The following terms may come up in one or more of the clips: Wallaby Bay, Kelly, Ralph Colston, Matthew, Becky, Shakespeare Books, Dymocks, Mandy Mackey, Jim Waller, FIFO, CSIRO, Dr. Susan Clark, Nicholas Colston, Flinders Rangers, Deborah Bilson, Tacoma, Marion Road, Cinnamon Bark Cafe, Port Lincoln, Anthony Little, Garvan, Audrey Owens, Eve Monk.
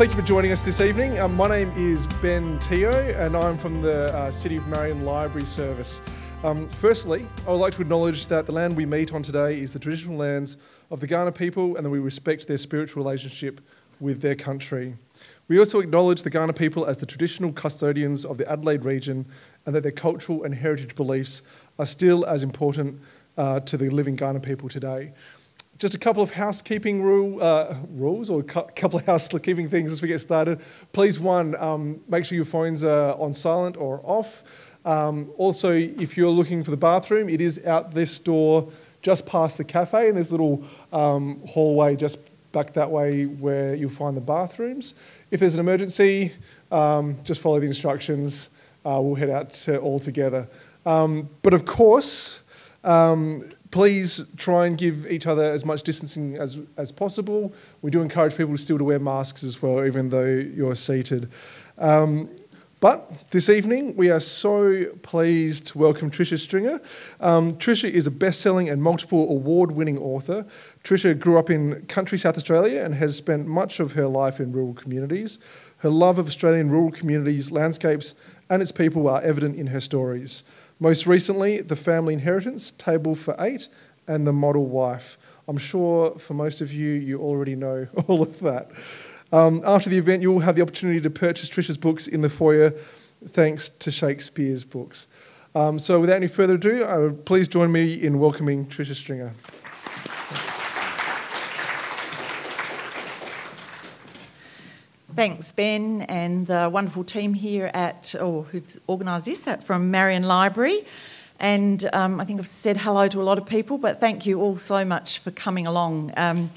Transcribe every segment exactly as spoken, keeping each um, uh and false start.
thank you for joining us this evening. Um, my name is Ben Teo and I'm from the uh, City of Marion Library Service. Um, firstly, I would like to acknowledge that the land we meet on today is the traditional lands of the Kaurna people and that we respect their spiritual relationship with their country. We also acknowledge the Kaurna people as the traditional custodians of the Adelaide region and that their cultural and heritage beliefs are still as important uh, to the living Kaurna people today. Just a couple of housekeeping rule, uh, rules or a couple of housekeeping things as we get started. Please, one, um, make sure your phones are on silent or off. Um, also, if you're looking for the bathroom, it is out this door just past the cafe, and there's a little um, hallway just back that way where you'll find the bathrooms. If there's an emergency, um, just follow the instructions. Uh, we'll head out to all together. Um, but of course, um, please try and give each other as much distancing as, as possible. We do encourage people still to wear masks as well, even though you're seated. Um, but this evening, we are so pleased to welcome Tricia Stringer. Um, Tricia is a best-selling and multiple award-winning author. Tricia grew up in country South Australia and has spent much of her life in rural communities. Her love of Australian rural communities, landscapes, and its people are evident in her stories. Most recently, The Family Inheritance, Table for Eight, and The Model Wife. I'm sure for most of you, you already know all of that. Um, after the event, you'll have the opportunity to purchase Tricia's books in the foyer, thanks to Shakespeare's Books. Um, so without any further ado, uh, please join me in welcoming Tricia Stringer. Thanks, Ben, and the wonderful team here at, oh, who've organised this, at, from Marion Library. And um, I think I've said hello to a lot of people, but thank you all so much for coming along. Um,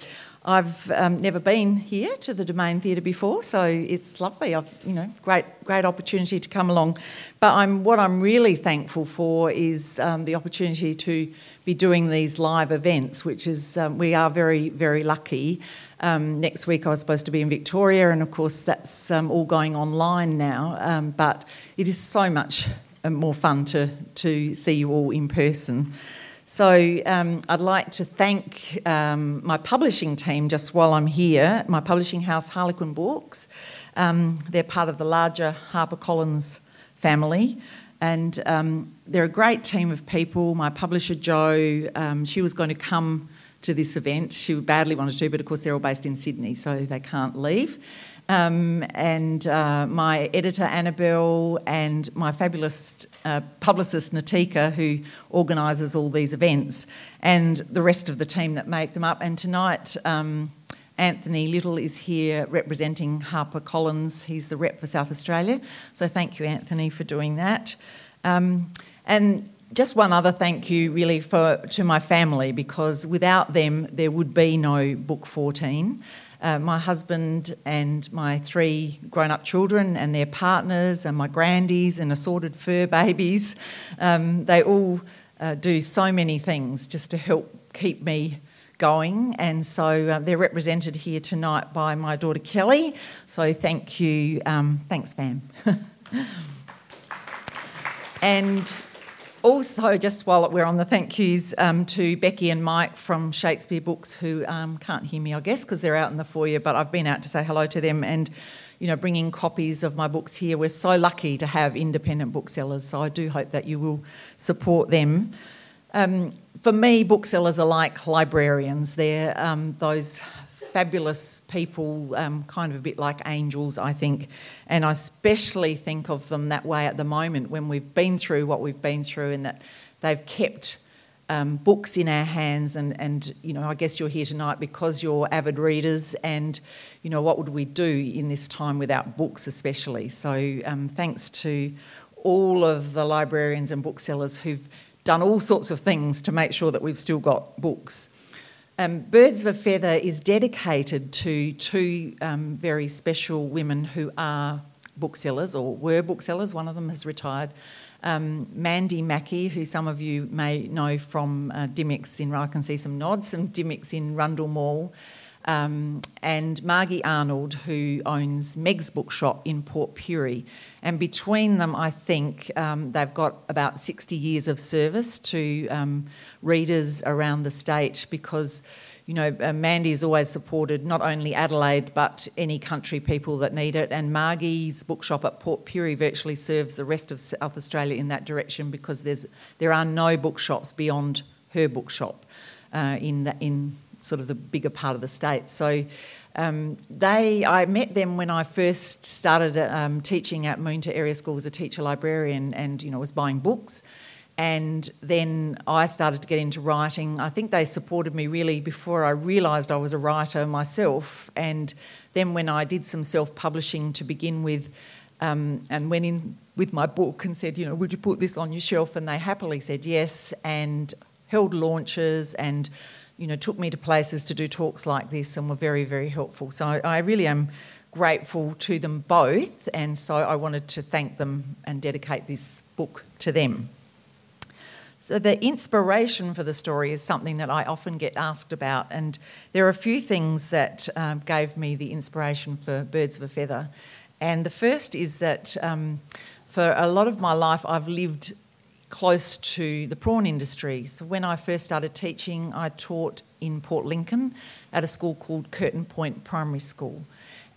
I've um, never been here to the Domain Theatre before, so it's lovely. I've, you know, great, great opportunity to come along. But I'm, what I'm really thankful for is um, the opportunity to be doing these live events, which is, um, we are very, very lucky. Um, next week I was supposed to be in Victoria, and of course that's um, all going online now, um, but it is so much more fun to, to see you all in person. So um, I'd like to thank um, my publishing team just while I'm here, my publishing house Harlequin Books. Um, they're part of the larger HarperCollins family. And um, they're a great team of people. My publisher, Jo, um, she was going to come to this event. She badly wanted to, but of course they're all based in Sydney, so they can't leave. Um, and uh, my editor, Annabelle, and my fabulous uh, publicist, Natika, who organises all these events, and the rest of the team that make them up. And tonight, um, Anthony Little is here representing HarperCollins. He's the rep for South Australia. So thank you, Anthony, for doing that. Um, and just one other thank you, really, for to my family, because without them, there would be no Book fourteen. Uh, my husband and my three grown-up children and their partners and my grandies and assorted fur babies, um, they all uh, do so many things just to help keep me going, and so uh, they're represented here tonight by my daughter Kelly. So thank you, um, thanks, Pam. And also, just while we're on the thank yous, um, to Becky and Mike from Shakespeare Books, who um, can't hear me, I guess, because they're out in the foyer. But I've been out to say hello to them, and you know, bringing copies of my books here. We're so lucky to have independent booksellers, so I do hope that you will support them. Um, for me, booksellers are like librarians. They're um, those fabulous people, um, kind of a bit like angels, I think. And I especially think of them that way at the moment when we've been through what we've been through, and that they've kept um, books in our hands. And, and, you know, I guess you're here tonight because you're avid readers, and, you know, what would we do in this time without books especially? So um, thanks to all of the librarians and booksellers who've done all sorts of things to make sure that we've still got books. Um, Birds of a Feather is dedicated to two um, very special women who are booksellers, or were booksellers. One of them has retired. Um, Mandy Mackey, who some of you may know from uh, Dymocks in, I can see some nods, some Dymocks in Rundle Mall. Um, and Margie Arnold, who owns Meg's Bookshop in Port Pirie. And between them, I think um, they've got about sixty years of service to um, readers around the state, because, you know, uh, Mandy's always supported not only Adelaide but any country people that need it. And Margie's Bookshop at Port Pirie virtually serves the rest of South Australia in that direction, because there's there are no bookshops beyond her bookshop uh, in the, in sort of the bigger part of the state. So um, they, I met them when I first started um, teaching at Moonta Area School as a teacher librarian, and, you know, was buying books. And then I started to get into writing. I think they supported me really before I realised I was a writer myself. And then when I did some self-publishing to begin with, um, and went in with my book and said, you know, would you put this on your shelf? And they happily said yes, and held launches, and, you know, took me to places to do talks like this, and were very, very helpful. So I, I really am grateful to them both, and so I wanted to thank them and dedicate this book to them. So the inspiration for the story is something that I often get asked about, and there are a few things that um, gave me the inspiration for Birds of a Feather. And the first is that um, for a lot of my life I've lived close to the prawn industry. So when I first started teaching, I taught in Port Lincoln at a school called Curtain Point Primary School.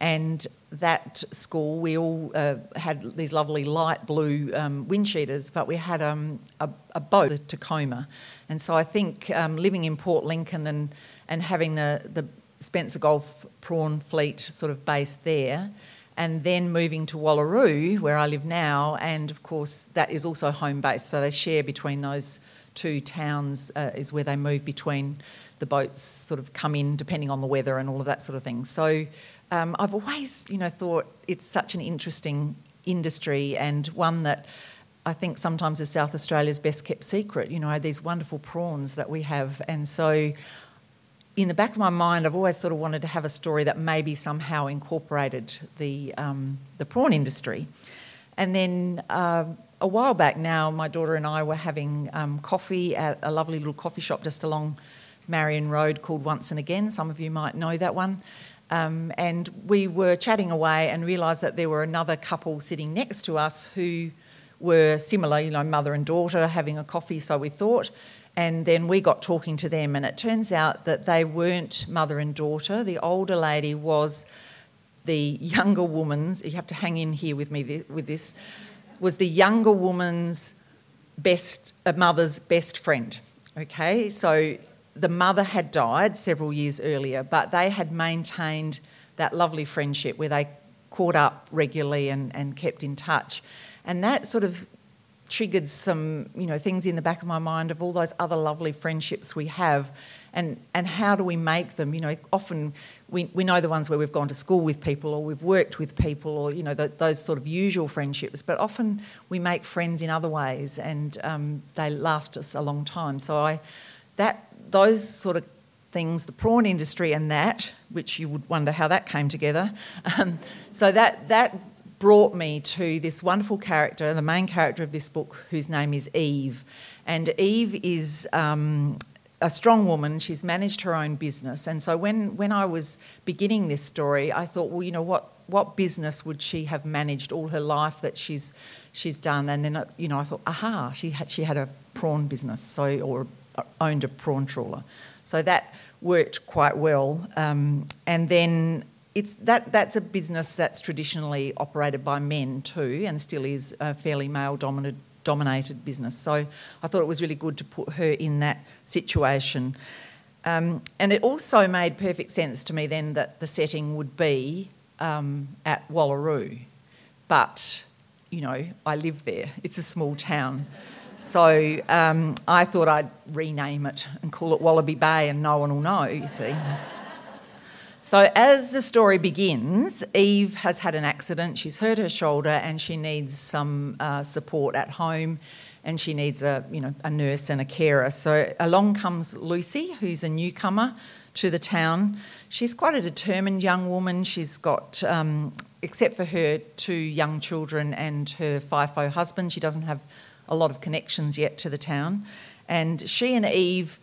And that school, we all uh, had these lovely light blue um, windsheeters, but we had um, a, a boat, the Tacoma. And so I think um, living in Port Lincoln and, and having the, the Spencer Gulf prawn fleet sort of based there, and then moving to Wallaroo, where I live now, and of course that is also home-based, so they share between those two towns, uh, is where they move between. The boats sort of come in depending on the weather and all of that sort of thing. So um, I've always, you know, thought it's such an interesting industry, and one that I think sometimes is South Australia's best-kept secret, you know, these wonderful prawns that we have. And so in the back of my mind, I've always sort of wanted to have a story that maybe somehow incorporated the um, the prawn industry. And then uh, a while back now, my daughter and I were having um, coffee at a lovely little coffee shop just along Marion Road called Once and Again. Some of you might know that one. Um, and we were chatting away and realised that there were another couple sitting next to us who were similar, you know, mother and daughter having a coffee, so we thought. And then we got talking to them, and it turns out that they weren't mother and daughter. The older lady was the younger woman's, you have to hang in here with me with this, was the younger woman's best, uh, mother's best friend. Okay, so the mother had died several years earlier, but they had maintained that lovely friendship where they caught up regularly and, and kept in touch. And that sort of triggered some, you know, things in the back of my mind of all those other lovely friendships we have, and, and how do we make them? You know, often we, we know the ones where we've gone to school with people, or we've worked with people, or, you know, the, those sort of usual friendships, but often we make friends in other ways, and um, they last us a long time. So I, that those sort of things, the prawn industry and that, which you would wonder how that came together, um, so that that... brought me to this wonderful character, the main character of this book, whose name is Eve. And Eve is um, a strong woman. She's managed her own business. And so when, when I was beginning this story, I thought, well, you know, what what business would she have managed all her life that she's she's done? And then, you know, I thought, aha, she had, she had a prawn business, so or owned a prawn trawler. So that worked quite well. Um, and then... It's that that's a business that's traditionally operated by men too, and still is a fairly male-dominated dominated business. So I thought it was really good to put her in that situation. Um, and it also made perfect sense to me then that the setting would be um, at Wallaroo. But, you know, I live there. It's a small town. So um, I thought I'd rename it and call it Wallaby Bay, and no one will know, you see. So as the story begins, Eve has had an accident. She's hurt her shoulder, and she needs some uh, support at home, and she needs a, you know, a nurse and a carer. So along comes Lucy, who's a newcomer to the town. She's quite a determined young woman. She's got, um, except for her two young children and her FIFO husband, she doesn't have a lot of connections yet to the town. And she and Eve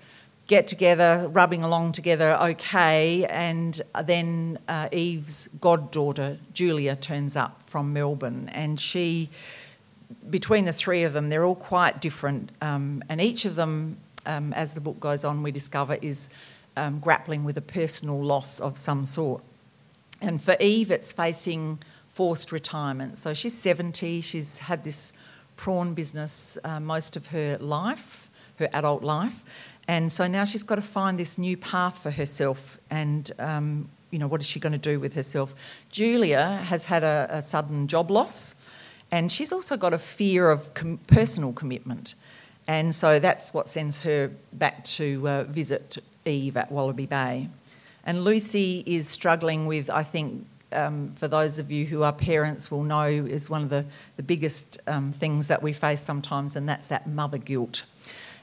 get together, rubbing along together okay, and then uh, Eve's goddaughter, Julia, turns up from Melbourne, and she, between the three of them, they're all quite different, um, and each of them, um, as the book goes on, we discover is um, grappling with a personal loss of some sort. And for Eve, it's facing forced retirement. So she's seventy, she's had this prawn business uh, most of her life, her adult life, and so now she's got to find this new path for herself and, um, you know, what is she going to do with herself? Julia has had a, a sudden job loss, and she's also got a fear of com- personal commitment, and so that's what sends her back to uh, visit Eve at Wallaby Bay. And Lucy is struggling with, I think, um, for those of you who are parents will know, is one of the, the biggest um, things that we face sometimes, and that's that mother guilt.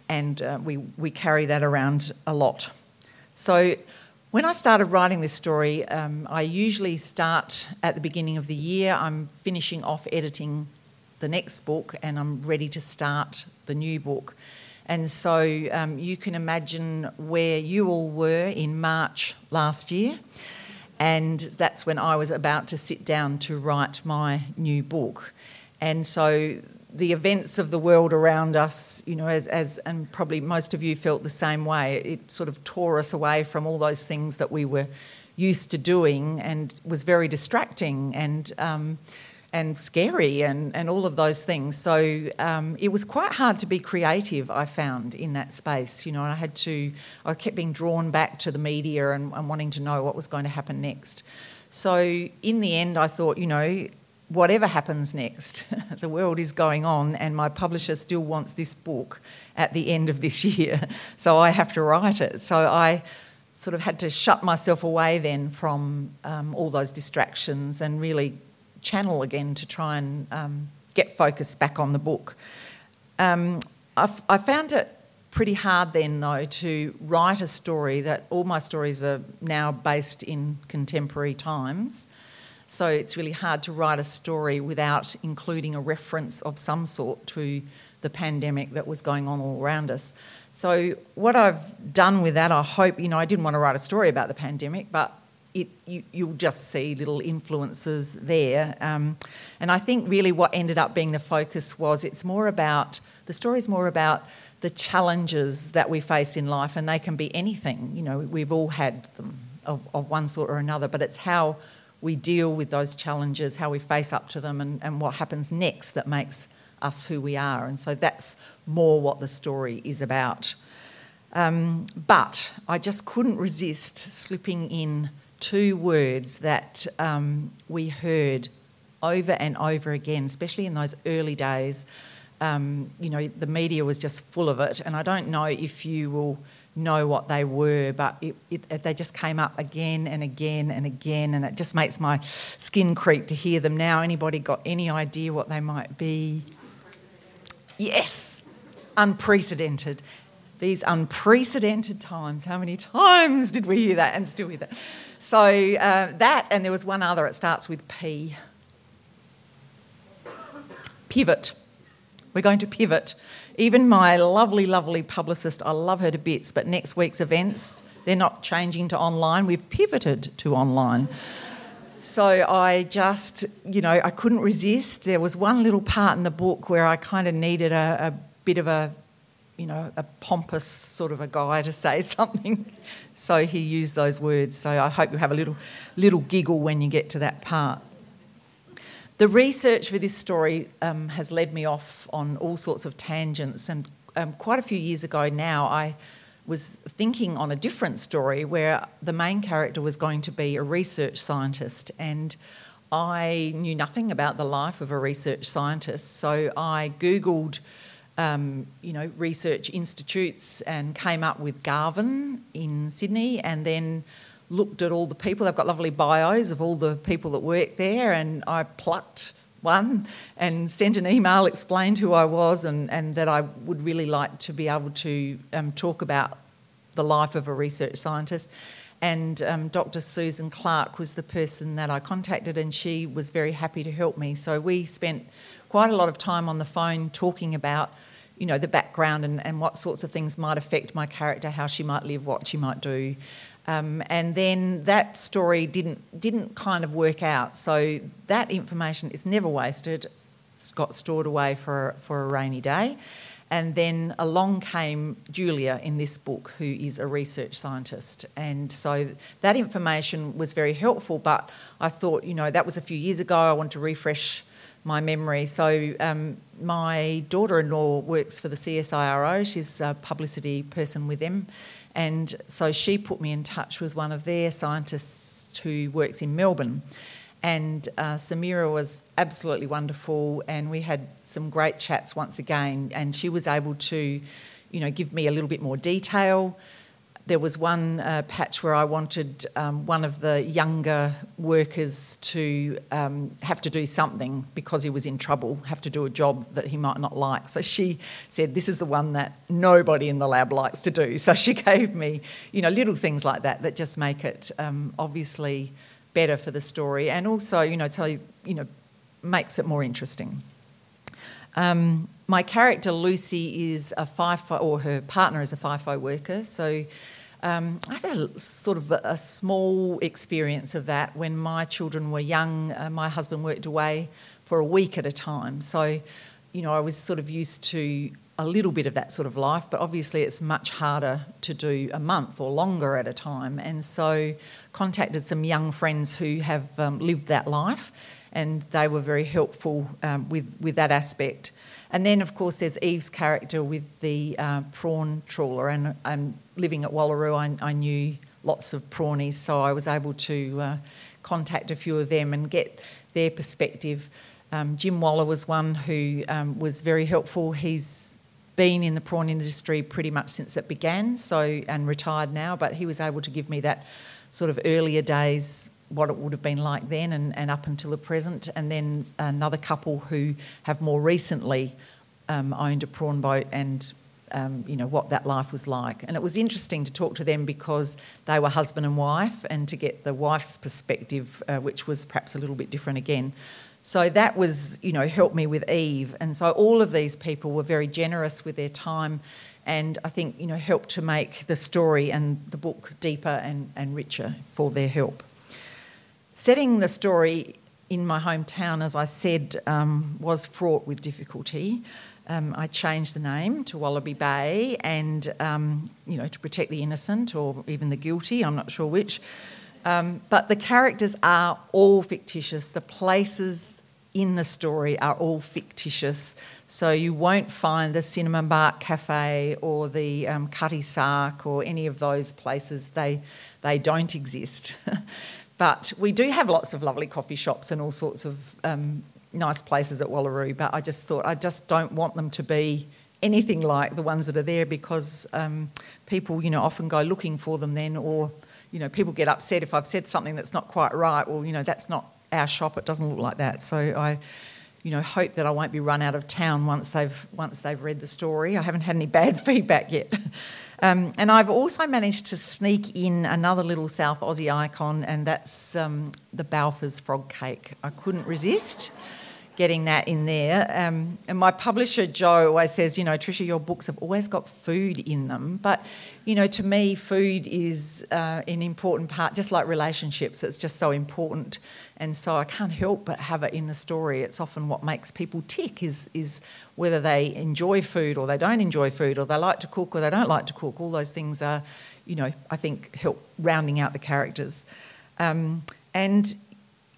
And uh, we, we carry that around a lot. So when I started writing this story, um, I usually start at the beginning of the year. I'm finishing off editing the next book, and I'm ready to start the new book. And so um, you can imagine where you all were in March last year. And that's when I was about to sit down to write my new book. And so the events of the world around us, you know, as, as and probably most of you felt the same way, it sort of tore us away from all those things that we were used to doing, and was very distracting and um, and scary and, and all of those things. So um, it was quite hard to be creative, I found, in that space. You know, I had to, I kept being drawn back to the media and, and wanting to know what was going to happen next. So in the end, I thought, you know, whatever happens next, the world is going on, and my publisher still wants this book at the end of this year, so I have to write it. So I sort of had to shut myself away then from um, all those distractions and really channel again to try and um, get focus back on the book. Um, I've, I found it pretty hard then, though, to write a story that all my stories are now based in contemporary times. So it's really hard to write a story without including a reference of some sort to the pandemic that was going on all around us. So what I've done with that, I hope, you know, I didn't want to write a story about the pandemic, but It, you, you'll just see little influences there. Um, and I think really what ended up being the focus was it's more about, the story's more about the challenges that we face in life, and they can be anything. You know, we've all had them of, of one sort or another, but it's how we deal with those challenges, how we face up to them, and, and what happens next that makes us who we are. And so that's more what the story is about. Um, but I just couldn't resist slipping in two words that um, we heard over and over again, especially in those early days. Um, you know, the media was just full of it, and I don't know if you will know what they were, but it, it, they just came up again and again and again, and it just makes my skin creep to hear them now. Anybody got any idea what they might be? Yes, unprecedented. These unprecedented times. How many times did we hear that and still hear that? So uh, that, and there was one other. It starts with P. Pivot. We're going to pivot. Even my lovely, lovely publicist, I love her to bits, but next week's events, they're not changing to online. We've pivoted to online. So I just, you know, I couldn't resist. There was one little part in the book where I kind of needed a, a bit of a, you know, a pompous sort of a guy to say something. So he used those words. So I hope you have a little little giggle when you get to that part. The research for this story um, has led me off on all sorts of tangents. And um, quite a few years ago now, I was thinking on a different story where the main character was going to be a research scientist. And I knew nothing about the life of a research scientist. So I Googled Um, you know, research institutes and came up with Garvan in Sydney, and then looked at all the people. They've got lovely bios of all the people that work there, and I plucked one and sent an email, explained who I was and, and that I would really like to be able to um, talk about the life of a research scientist. And um, Doctor Susan Clark was the person that I contacted, and she was very happy to help me. So we spent quite a lot of time on the phone talking about you know, the background and, and what sorts of things might affect my character, how she might live, what she might do. Um, and then that story didn't didn't kind of work out. So that information is never wasted. It's got stored away for, for a rainy day. And then along came Julia in this book, who is a research scientist. And so that information was very helpful, but I thought, you know, that was a few years ago. I want to refresh my memory. So um, my daughter-in-law works for the C S I R O. She's a publicity person with them. And so she put me in touch with one of their scientists who works in Melbourne. And uh, Samira was absolutely wonderful, and we had some great chats once again, and she was able to, you know, give me a little bit more detail. There was one uh, patch where I wanted um, one of the younger workers to um, have to do something because he was in trouble, have to do a job that he might not like. So she said, this is the one that nobody in the lab likes to do. So she gave me, you know, little things like that that just make it um, obviously better for the story, and also, you know, tell you, you know, makes it more interesting. Um, my character Lucy is a FIFO, or her partner is a FIFO worker. So um, I had a sort of a, a small experience of that when my children were young. Uh, my husband worked away for a week at a time, so you know I was sort of used to a little bit of that sort of life, but obviously it's much harder to do a month or longer at a time. And so contacted some young friends who have um, lived that life, and they were very helpful um, with, with that aspect. And then, of course, there's Eve's character with the uh, prawn trawler, and, and living at Wallaroo, I, I knew lots of prawnies, so I was able to uh, contact a few of them and get their perspective. Um, Jim Waller was one who um, was very helpful. He's been in the prawn industry pretty much since it began, so and retired now, but he was able to give me that sort of earlier days, what it would have been like then and, and up until the present. And then another couple who have more recently um, owned a prawn boat and, um, you know, what that life was like. And it was interesting to talk to them because they were husband and wife, and to get the wife's perspective, uh, which was perhaps a little bit different again. So that was, you know, helped me with Eve. And so all of these people were very generous with their time, and I think, you know, helped to make the story and the book deeper and, and richer for their help. Setting the story in my hometown, as I said, um, was fraught with difficulty. Um, I changed the name to Wallaby Bay and, um, you know, to protect the innocent or even the guilty, I'm not sure which. Um, but the characters are all fictitious. The places in the story are all fictitious. So you won't find the Cinnamon Bark Cafe or the um, Cutty Sark or any of those places. They, they don't exist. But we do have lots of lovely coffee shops and all sorts of um, nice places at Wallaroo, but I just thought I just don't want them to be anything like the ones that are there, because um, people, you know, often go looking for them then, or you know, people get upset if I've said something that's not quite right. Well, you know, that's not our shop. It doesn't look like that. So I, you know, hope that I won't be run out of town once they've once they've read the story. I haven't had any bad feedback yet. Um, and I've also managed to sneak in another little South Aussie icon, and that's um, the Balfour's frog cake. I couldn't resist getting that in there. Um, and my publisher, Joe, always says, you know, Tricia, your books have always got food in them. But, you know, to me, food is uh, an important part, just like relationships. It's just so important. And so I can't help but have it in the story. It's often what makes people tick is, is whether they enjoy food or they don't enjoy food, or they like to cook or they don't like to cook. All those things are, you know, I think help rounding out the characters. Um, and...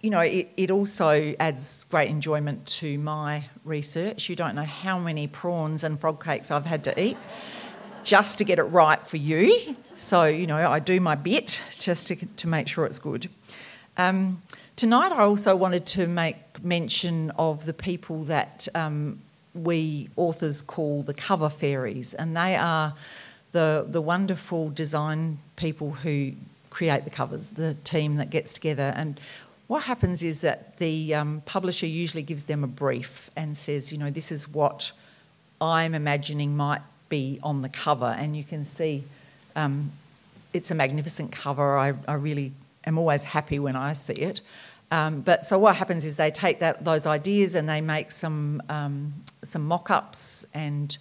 You know, it, it also adds great enjoyment to my research. You don't know how many prawns and frog cakes I've had to eat just to get it right for you. So, you know, I do my bit just to, to make sure it's good. Um, tonight I also wanted to make mention of the people that um, we authors call the cover fairies, and they are the, the wonderful design people who create the covers, the team that gets together. And what happens is that the um, publisher usually gives them a brief and says, you know, this is what I'm imagining might be on the cover. And you can see um, it's a magnificent cover. I, I really am always happy when I see it. Um, but so what happens is they take that, those ideas, and they make some, um, some mock-ups and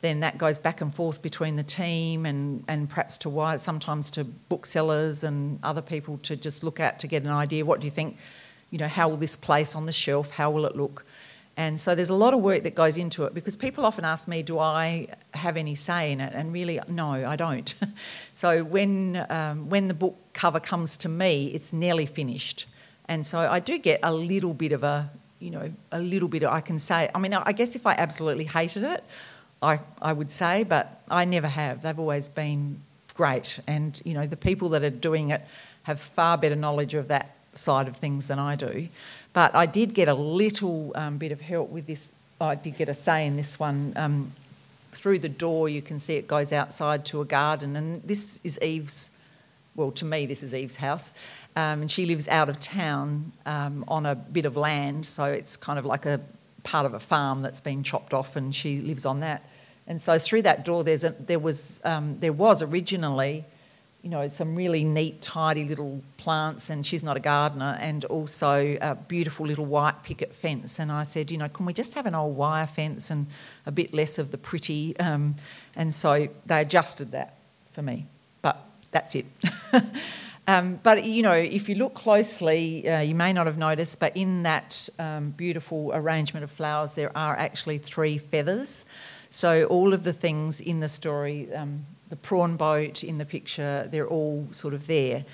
then that goes back and forth between the team and, and perhaps to why sometimes to booksellers and other people to just look at to get an idea. What do you think? You know, how will this place on the shelf? How will it look? And so there's a lot of work that goes into it, because people often ask me, do I have any say in it? And really, no, I don't. So when um, when the book cover comes to me, it's nearly finished. And so I do get a little bit of a, you know, a little bit of, I can say, I mean, I guess if I absolutely hated it, I, I would say, but I never have. They've always been great. And, you know, the people that are doing it have far better knowledge of that side of things than I do. But I did get a little um, bit of help with this. I did get a say in this one. Um, through the door, you can see it goes outside to a garden. And this is Eve's, well, to me, this is Eve's house. Um, and she lives out of town um, on a bit of land. So it's kind of like a part of a farm that's been chopped off, and she lives on that. And so through that door, there's a, there was um, there was originally, you know, some really neat, tidy little plants, and she's not a gardener, and also a beautiful little white picket fence. And I said, you know, can we just have an old wire fence and a bit less of the pretty? Um, and so they adjusted that for me, but that's it. Um, but, you know, if you look closely, uh, you may not have noticed, but in that um, beautiful arrangement of flowers, there are actually three feathers. So all of the things in the story, um, the prawn boat in the picture, they're all sort of there.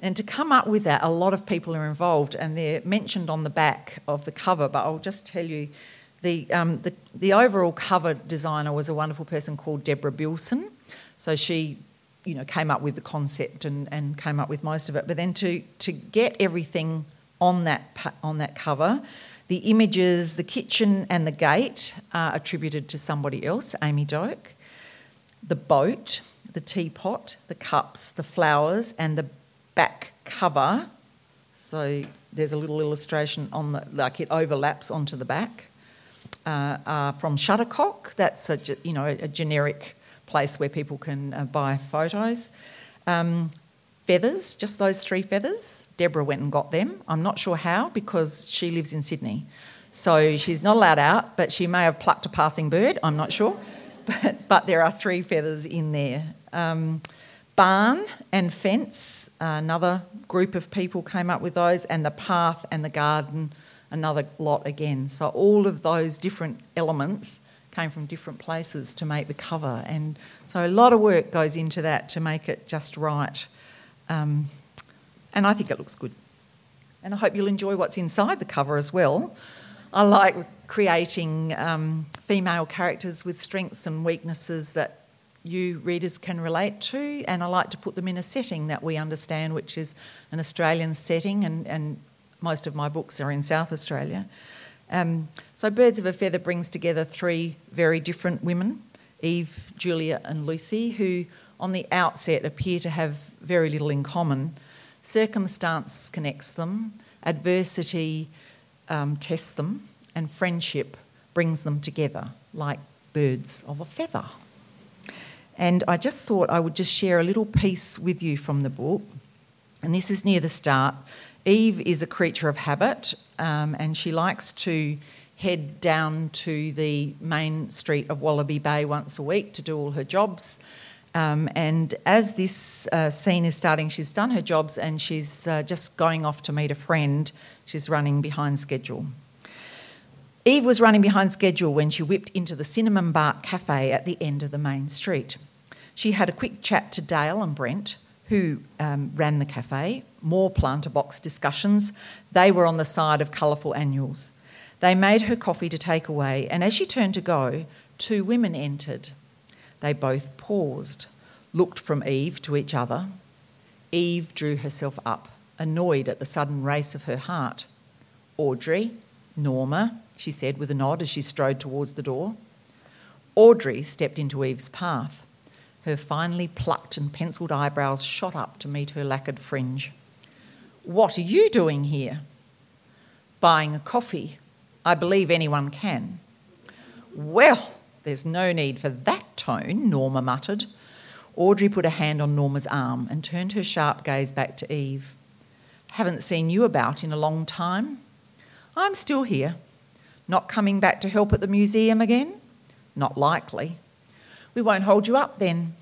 And to come up with that, a lot of people are involved, and they're mentioned on the back of the cover. But I'll just tell you, the, um, the, the overall cover designer was a wonderful person called Deborah Bilson. So she... you know, came up with the concept and, and came up with most of it. But then to to get everything on that on that cover, the images, the kitchen and the gate are attributed to somebody else, Amy Doak. The boat, the teapot, the cups, the flowers, and the back cover. So there's a little illustration on the, like it overlaps onto the back. Uh, are from Shuttercock. That's a you know a generic place where people can uh, buy photos. Um, feathers, just those three feathers. Deborah went and got them. I'm not sure how, because she lives in Sydney. So she's not allowed out, but she may have plucked a passing bird, I'm not sure. But, but there are three feathers in there. Um, barn and fence, uh, another group of people came up with those, and the path and the garden, another lot again. So all of those different elements came from different places to make the cover, and so a lot of work goes into that to make it just right. Um, and I think it looks good, and I hope you'll enjoy what's inside the cover as well. I like creating um, female characters with strengths and weaknesses that you readers can relate to, and I like to put them in a setting that we understand, which is an Australian setting, and, and most of my books are in South Australia. Um, so Birds of a Feather brings together three very different women, Eve, Julia and Lucy, who on the outset appear to have very little in common. Circumstance connects them, adversity um, tests them, and friendship brings them together like birds of a feather. And I just thought I would just share a little piece with you from the book, and this is near the start. Eve is a creature of habit, um, and she likes to head down to the main street of Wallaby Bay once a week to do all her jobs. Um, and as this uh, scene is starting, she's done her jobs and she's uh, just going off to meet a friend. She's running behind schedule. Eve was running behind schedule when she whipped into the Cinnamon Bark Cafe at the end of the main street. She had a quick chat to Dale and Brent, who um, ran the cafe, more planter-box discussions. They were on the side of colourful annuals. They made her coffee to take away, and as she turned to go, two women entered. They both paused, looked from Eve to each other. Eve drew herself up, annoyed at the sudden race of her heart. "Audrey, Norma," she said with a nod as she strode towards the door. Audrey stepped into Eve's path. Her finely plucked and pencilled eyebrows shot up to meet her lacquered fringe. "What are you doing here?" "Buying a coffee. I believe anyone can." "Well, there's no need for that tone," Norma muttered. Audrey put a hand on Norma's arm and turned her sharp gaze back to Eve. "Haven't seen you about in a long time." "I'm still here." "Not coming back to help at the museum again?" "Not likely." We won't hold you up then.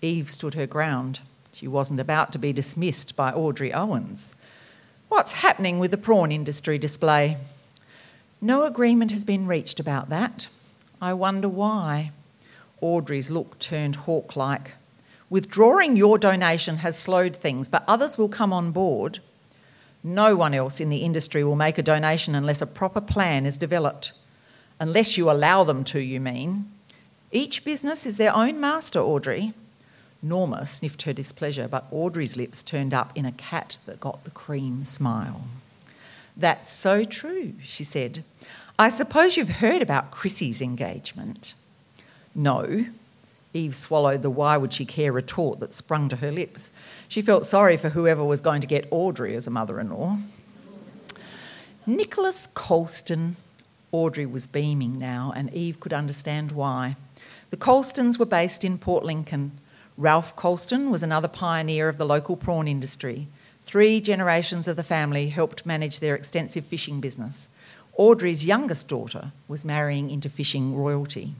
Eve stood her ground. She wasn't about to be dismissed by Audrey Owens. What's happening with the prawn industry display? No agreement has been reached about that. I wonder why. Audrey's look turned hawk-like. Withdrawing your donation has slowed things, but others will come on board. No one else in the industry will make a donation unless a proper plan is developed. Unless you allow them to, you mean. Each business is their own master, Audrey. Norma sniffed her displeasure, but Audrey's lips turned up in a cat that got the cream smile. That's so true, she said. I suppose you've heard about Chrissy's engagement. No. Eve swallowed the why would she care retort that sprung to her lips. She felt sorry for whoever was going to get Audrey as a mother-in-law. Nicholas Colston. Audrey was beaming now, and Eve could understand why. The Colstons were based in Port Lincoln. Ralph Colston was another pioneer of the local prawn industry. Three generations of the family helped manage their extensive fishing business. Audrey's youngest daughter was marrying into fishing royalty.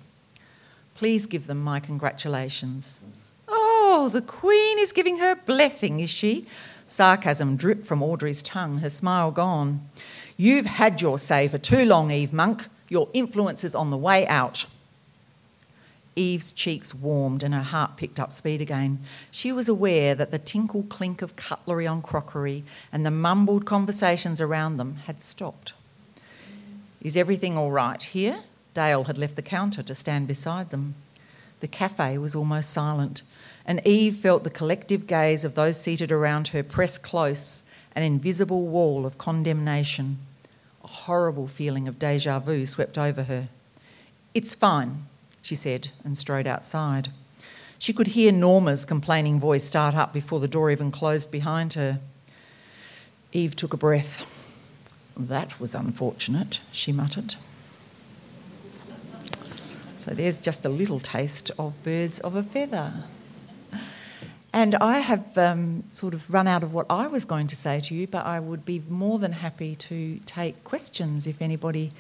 Please give them my congratulations. Oh, the Queen is giving her blessing, is she? Sarcasm dripped from Audrey's tongue, her smile gone. You've had your say for too long, Eve Monk. Your influence is on the way out. Eve's cheeks warmed and her heart picked up speed again. She was aware that the tinkle clink of cutlery on crockery and the mumbled conversations around them had stopped. Is everything all right here? Dale had left the counter to stand beside them. The cafe was almost silent, and Eve felt the collective gaze of those seated around her press close, an invisible wall of condemnation. A horrible feeling of déjà vu swept over her. It's fine, she said, and strode outside. She could hear Norma's complaining voice start up before the door even closed behind her. Eve took a breath. That was unfortunate, she muttered. So there's just a little taste of Birds of a Feather. And I have um, sort of run out of what I was going to say to you, but I would be more than happy to take questions if anybody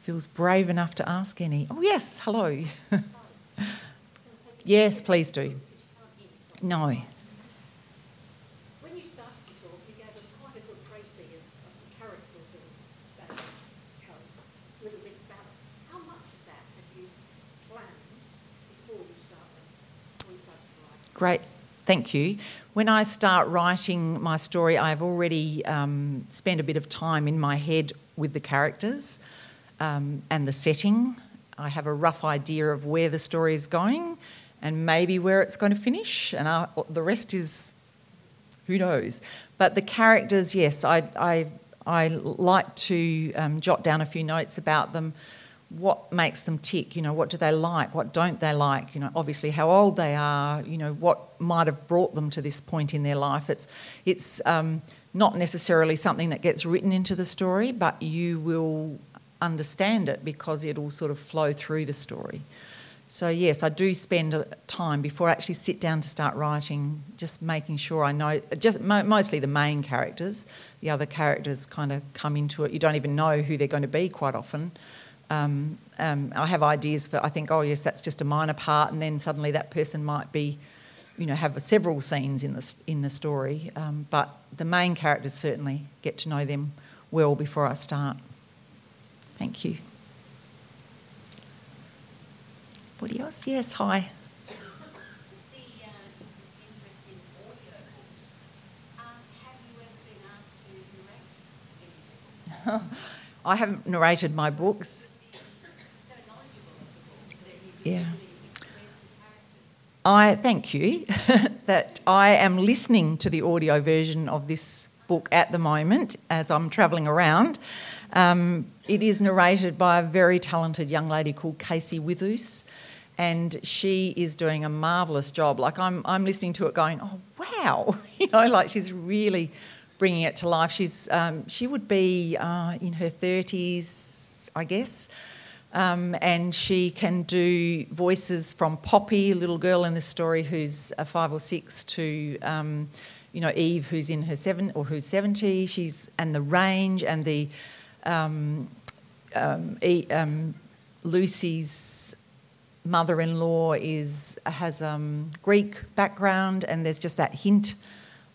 feels brave enough to ask any. Oh, yes, hello. Yes, please do. No. When you started to talk, you gave us quite a good précis of the characters and little bits about it. How much of that have you planned before you started, before you started to write? Great, thank you. When I start writing my story, I've already um, spent a bit of time in my head with the characters um, and the setting. I have a rough idea of where the story is going and maybe where it's going to finish, and I, the rest is who knows. But the characters, yes, I... I I like to um, jot down a few notes about them. What makes them tick? You know, what do they like? What don't they like? You know, obviously how old they are. You know, what might have brought them to this point in their life. It's, it's um, not necessarily something that gets written into the story, but you will understand it because it'll sort of flow through the story. So yes, I do spend time before I actually sit down to start writing, just making sure I know, just mo- mostly the main characters. The other characters kind of come into it. You don't even know who they're going to be quite often. Um, um, I have ideas for, I think, oh yes, that's just a minor part, and then suddenly that person might be, you know, have several scenes in the, in the story. Um, but the main characters, certainly get to know them well before I start. Thank you. Anybody else? Yes, hi. The uh, interest in audio books, um, have you ever been asked to narrate any books? I haven't narrated my books. So knowledgeable of the book that you yeah. really express the characters. I thank you that I am listening to the audio version of this book at the moment as I'm travelling around. Um, it is narrated by a very talented young lady called Casey Withus, and she is doing a marvellous job. Like I'm, I'm listening to it going, oh wow, you know, like she's really bringing it to life. She's, um, she would be uh, in her thirties, I guess, um, and she can do voices from Poppy, a little girl in this story who's a five or six, to um, you know, Eve, who's in her seven or who's seventy. She's and the range and the um, um, e, um, Lucy's mother-in-law is has um, Greek background, and there's just that hint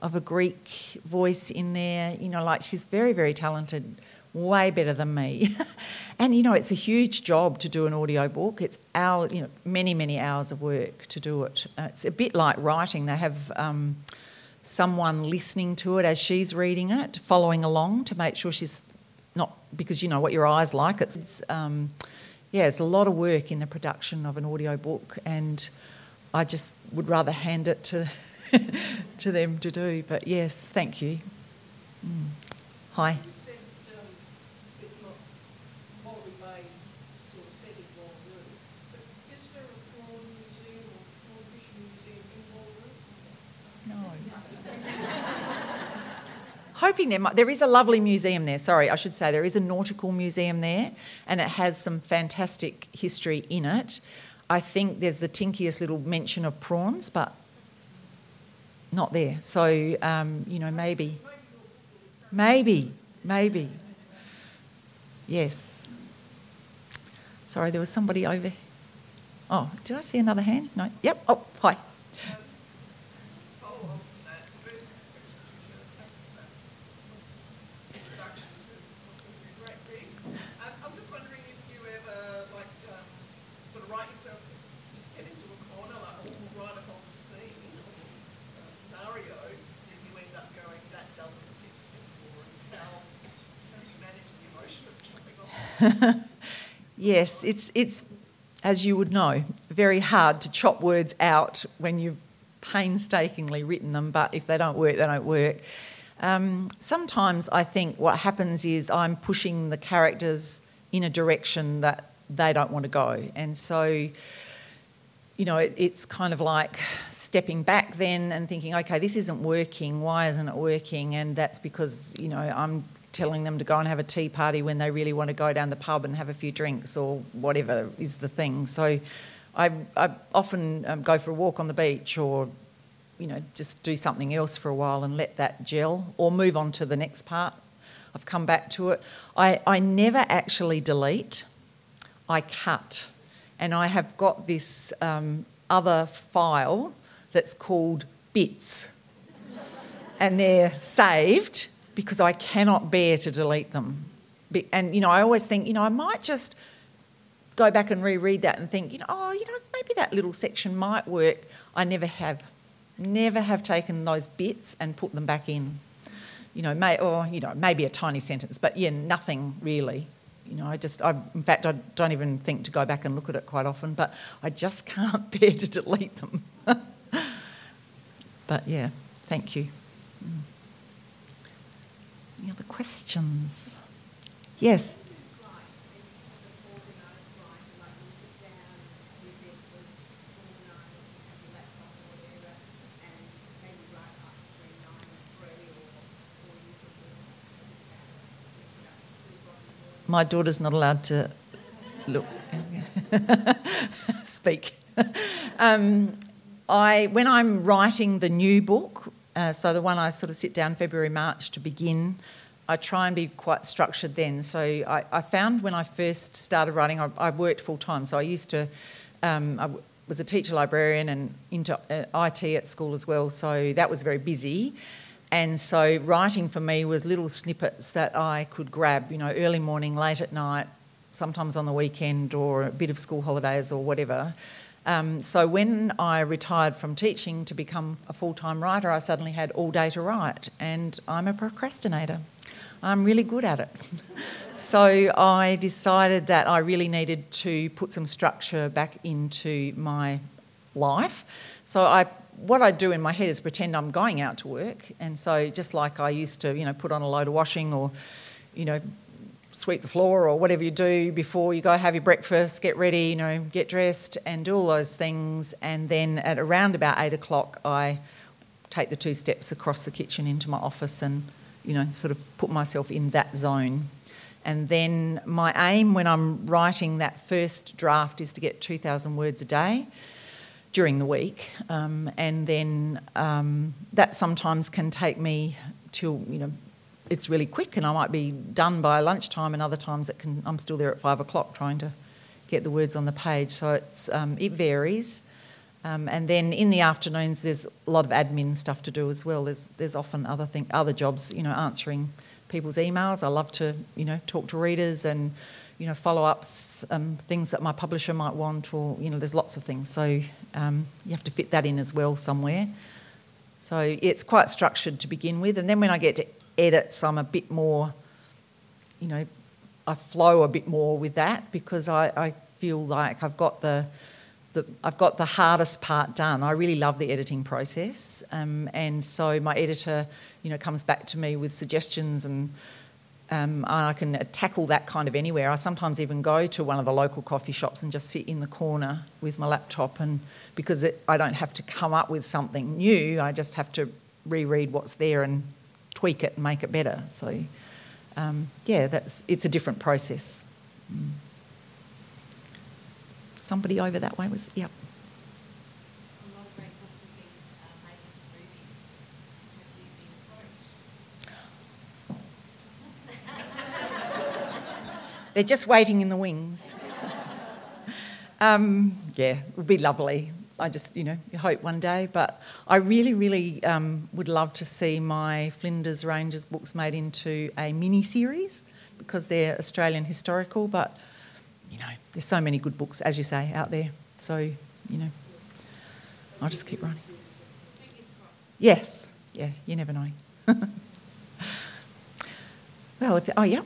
of a Greek voice in there. You know, like, she's very, very talented, way better than me. And, you know, it's a huge job to do an audiobook. It's hours, you know, many, many hours of work to do it. Uh, it's a bit like writing. They have um, someone listening to it as she's reading it, following along to make sure she's not... Because you know what your eye's like. It's... it's um, Yeah, it's a lot of work in the production of an audio book, and I just would rather hand it to to them to do. But yes, thank you. Mm. Hi. You said um, it's not Wallaby Bay sort of set in Wallaroo, but is there a prawn museum or prawn fishing museum in Wallaroo? No. Hoping there might, there is a lovely museum there, sorry, I should say there is a nautical museum there, and it has some fantastic history in it. I think there's the tinkiest little mention of prawns, but not there. So, um, you know, maybe, maybe, maybe. Yes. Sorry, there was somebody over. Oh, did I see another hand? No. Yep. Oh, hi. Yes, it's, it's, as you would know, very hard to chop words out when you've painstakingly written them, but if they don't work, they don't work. Um, sometimes I think what happens is I'm pushing the characters in a direction that they don't want to go. And so, you know, it, it's kind of like stepping back then and thinking, okay, this isn't working, why isn't it working? And that's because, you know, I'm... telling them to go and have a tea party when they really want to go down the pub and have a few drinks or whatever is the thing. So I, I often um, go for a walk on the beach, or, you know, just do something else for a while and let that gel, or move on to the next part. I've come back to it. I, I never actually delete. I cut. And I have got this um, other file that's called bits. And they're saved... because I cannot bear to delete them. And, you know, I always think, you know, I might just go back and reread that and think, you know, oh, you know, maybe that little section might work. I never have. Never have taken those bits and put them back in. You know, may, or, you know, maybe a tiny sentence, but, yeah, nothing really. You know, I just, I, in fact, I don't even think to go back and look at it quite often, but I just can't bear to delete them. But, yeah, thank you. Mm. Any other questions? Yes. My daughter's not allowed to look, speak. Um, I when I'm writing the new book. Uh, so the one I sort of sit down February, March to begin, I try and be quite structured then. So I, I found when I first started writing, I, I worked full-time. So I used to, um, I w- was a teacher librarian and into uh, I T at school as well. So that was very busy. And so writing for me was little snippets that I could grab, you know, early morning, late at night, sometimes on the weekend or a bit of school holidays or whatever. Um, so when I retired from teaching to become a full-time writer, I suddenly had all day to write, and I'm a procrastinator. I'm really good at it. So I decided that I really needed to put some structure back into my life. So I, what I do in my head is pretend I'm going out to work, and so just like I used to, you know, put on a load of washing or, you know, sweep the floor or whatever you do before you go have your breakfast, get ready, you know, get dressed and do all those things. And then at around about eight o'clock, I take the two steps across the kitchen into my office and, you know, sort of put myself in that zone. And then my aim when I'm writing that first draft is to get two thousand words a day during the week. Um, and then um, that sometimes can take me till, you know, it's really quick and I might be done by lunchtime, and other times it can, I'm still there at five o'clock trying to get the words on the page. So it's um, it varies. Um, and then in the afternoons, there's a lot of admin stuff to do as well. There's there's often other thing, other jobs, you know, answering people's emails. I love to, you know, talk to readers and, you know, follow-ups, um, things that my publisher might want, or, you know, there's lots of things. So um, you have to fit that in as well somewhere. So it's quite structured to begin with. And then when I get to edits, I'm a bit more, you know, I flow a bit more with that, because I, I feel like I've got the... The, I've got the hardest part done. I really love the editing process, um, and so my editor, you know, comes back to me with suggestions, and um, I can tackle that kind of anywhere. I sometimes even go to one of the local coffee shops and just sit in the corner with my laptop, and because it, I don't have to come up with something new, I just have to reread what's there and tweak it and make it better. So, um, yeah, that's it's a different process. Mm. Somebody over that way was, yep. A lot of great books have been uh, made into movies. Have you been approached? They're just waiting in the wings. um, yeah, it would be lovely. I just, you know, hope one day. But I really, really um, would love to see my Flinders Rangers books made into a mini-series, because they're Australian historical, but... You know, there's so many good books, as you say, out there. So, you know, I'll just keep running. Yes. Yeah, you never know. Well, if... Oh, yeah.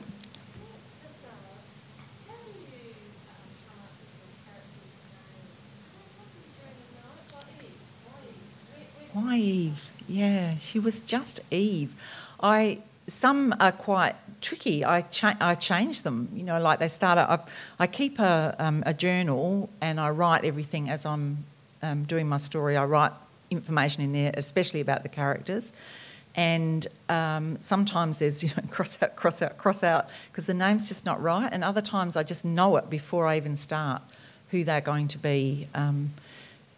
Why Eve? Yeah, she was just Eve. I... Some are quite tricky. I cha- I change them, you know, like they start out... I, I keep a, um, a journal, and I write everything as I'm um, doing my story. I write information in there, especially about the characters. And um, sometimes there's, you know, cross out, cross out, cross out, because the name's just not right. And other times I just know it before I even start, who they're going to be. Um,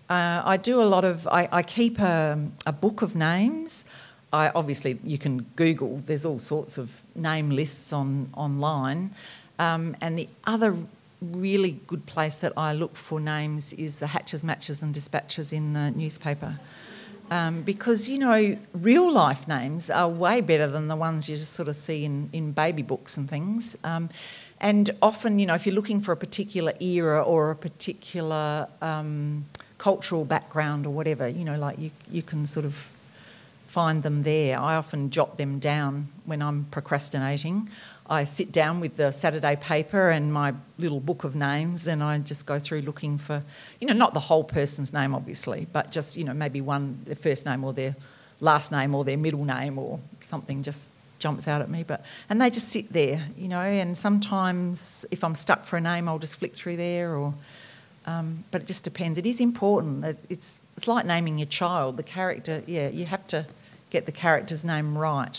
uh, I do a lot of... I, I keep a, a book of names. I, obviously, you can Google. There's all sorts of name lists on online. Um, and the other really good place that I look for names is the Hatches, Matches and Dispatches in the newspaper. Um, because, you know, real-life names are way better than the ones you just sort of see in, in baby books and things. Um, and often, you know, if you're looking for a particular era or a particular um, cultural background or whatever, you know, like you, you can sort of... find them there. I often jot them down when I'm procrastinating. I sit down with the Saturday paper and my little book of names, and I just go through looking for, you know, not the whole person's name obviously, but just, you know, maybe one, their first name or their last name or their middle name or something just jumps out at me. But and they just sit there, you know, and sometimes if I'm stuck for a name, I'll just flick through there or... Um, but it just depends. It is important. It, it's it's like naming your child. The character, yeah, you have to get the character's name right.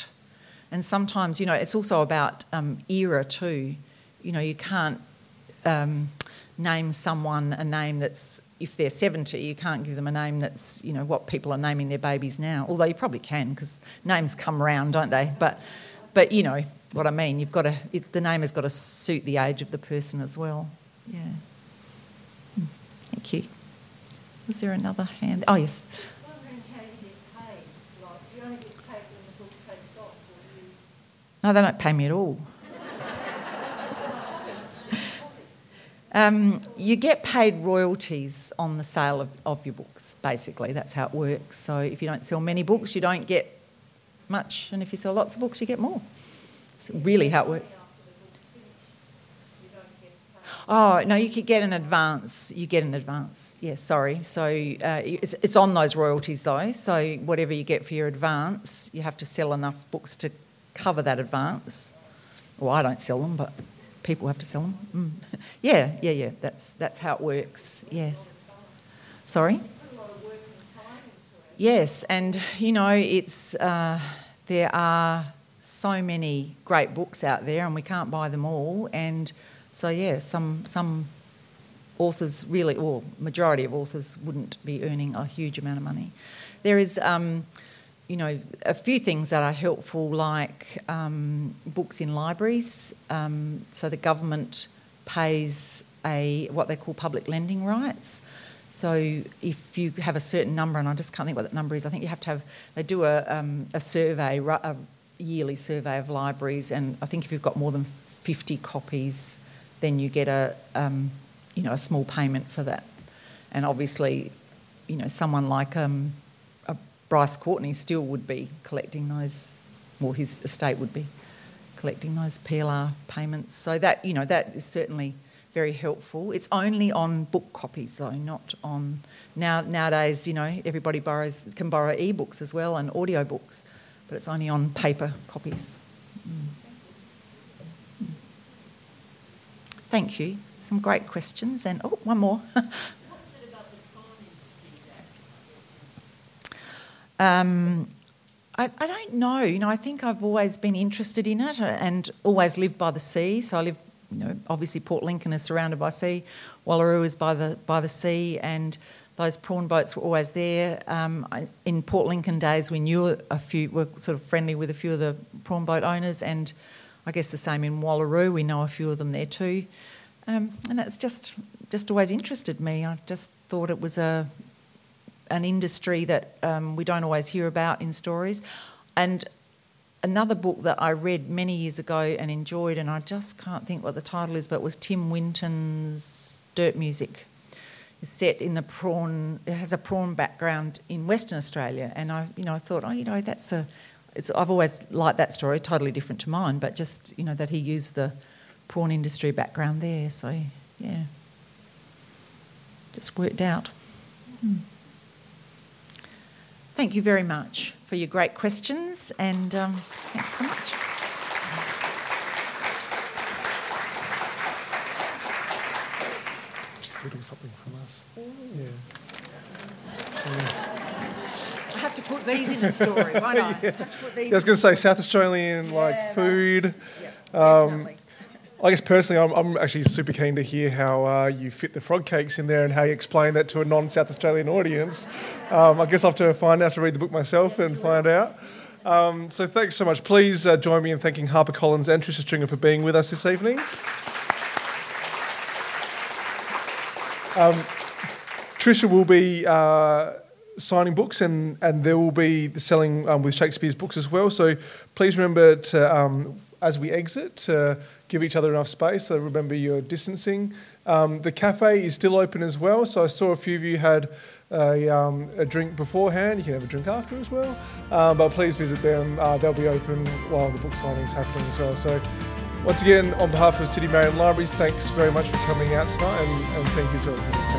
And sometimes, you know, it's also about um, era too. You know, you can't um, name someone a name that's, if they're seventy, you can't give them a name that's, you know, what people are naming their babies now. Although you probably can, because names come round, don't they? But, but you know what I mean. You've got to... It, the name has got to suit the age of the person as well. Yeah. Thank you. Was there another hand? Oh, yes. I was wondering how you get paid. Like, do you only get paid when the book takes off? Or you... No, they don't pay me at all. um, you get paid royalties on the sale of, of your books, basically. That's how it works. So if you don't sell many books, you don't get much. And if you sell lots of books, you get more. It's really how it works. Oh, no, you could get an advance. You get an advance. Yes, yeah, sorry. So uh, it's, it's on those royalties, though. So whatever you get for your advance, you have to sell enough books to cover that advance. Well, I don't sell them, but people have to sell them. Mm. Yeah, yeah, yeah. That's that's how it works. Yes. Sorry? Put a lot of work and time into it. Yes, and, you know, it's uh, there are so many great books out there, and we can't buy them all, and... So, yeah, some some authors really, or majority of authors, wouldn't be earning a huge amount of money. There is, um, you know, a few things that are helpful, like um, books in libraries. Um, so the government pays a what they call public lending rights. So if you have a certain number, and I just can't think what that number is, I think you have to have, they do a, um, a survey, a yearly survey of libraries, and I think if you've got more than fifty copies, then you get a, um, you know, a small payment for that. And obviously, you know, someone like um, a Bryce Courtney still would be collecting those, or his estate would be collecting those P L R payments. So that, you know, that is certainly very helpful. It's only on book copies though, not on now nowadays, you know, everybody borrows can borrow ebooks as well and audio books, but it's only on paper copies. Mm. Mm. Thank you. Some great questions, and oh, one more. What's it about the timing? Um I, I don't know. You know, I think I've always been interested in it and always lived by the sea. So I lived, you know, obviously Port Lincoln is surrounded by sea, Wallaroo is by the by the sea, and those prawn boats were always there. Um, I, in Port Lincoln days, we knew a few, were sort of friendly with a few of the prawn boat owners, and I guess the same in Wallaroo. We know a few of them there too, um, and that's just just always interested me. I just thought it was a an industry that um, we don't always hear about in stories, and. Another book that I read many years ago and enjoyed, and I just can't think what the title is, but it was Tim Winton's Dirt Music. It's set in the prawn, it has a prawn background in Western Australia, and I, you know, I thought, oh, you know, that's a, it's, I've always liked that story, totally different to mine, but just, you know, that he used the prawn industry background there, so, yeah. It's worked out. Mm. Thank you very much for your great questions, and um, thanks so much. Just a little something from us. Yeah. So. I have to put these in a story, won't I? Yeah. I, have to put these yeah, I was going to say South Australian yeah, like food. Yeah, um, I guess personally, I'm, I'm actually super keen to hear how uh, you fit the frog cakes in there and how you explain that to a non-South Australian audience. Um, I guess I have to find out, I have to read the book myself and find out. Um, so thanks so much. Please uh, join me in thanking HarperCollins and Tricia Stringer for being with us this evening. Um, Tricia will be... Uh, signing books, and, and there will be selling um, with Shakespeare's books as well. So please remember to, um, as we exit, to give each other enough space. So remember your distancing. Um, the cafe is still open as well. So I saw a few of you had a, um, a drink beforehand. You can have a drink after as well. Uh, but please visit them. Uh, they'll be open while the book signing is happening as well. So once again, on behalf of City Marion Libraries, thanks very much for coming out tonight, and, and thank you to all.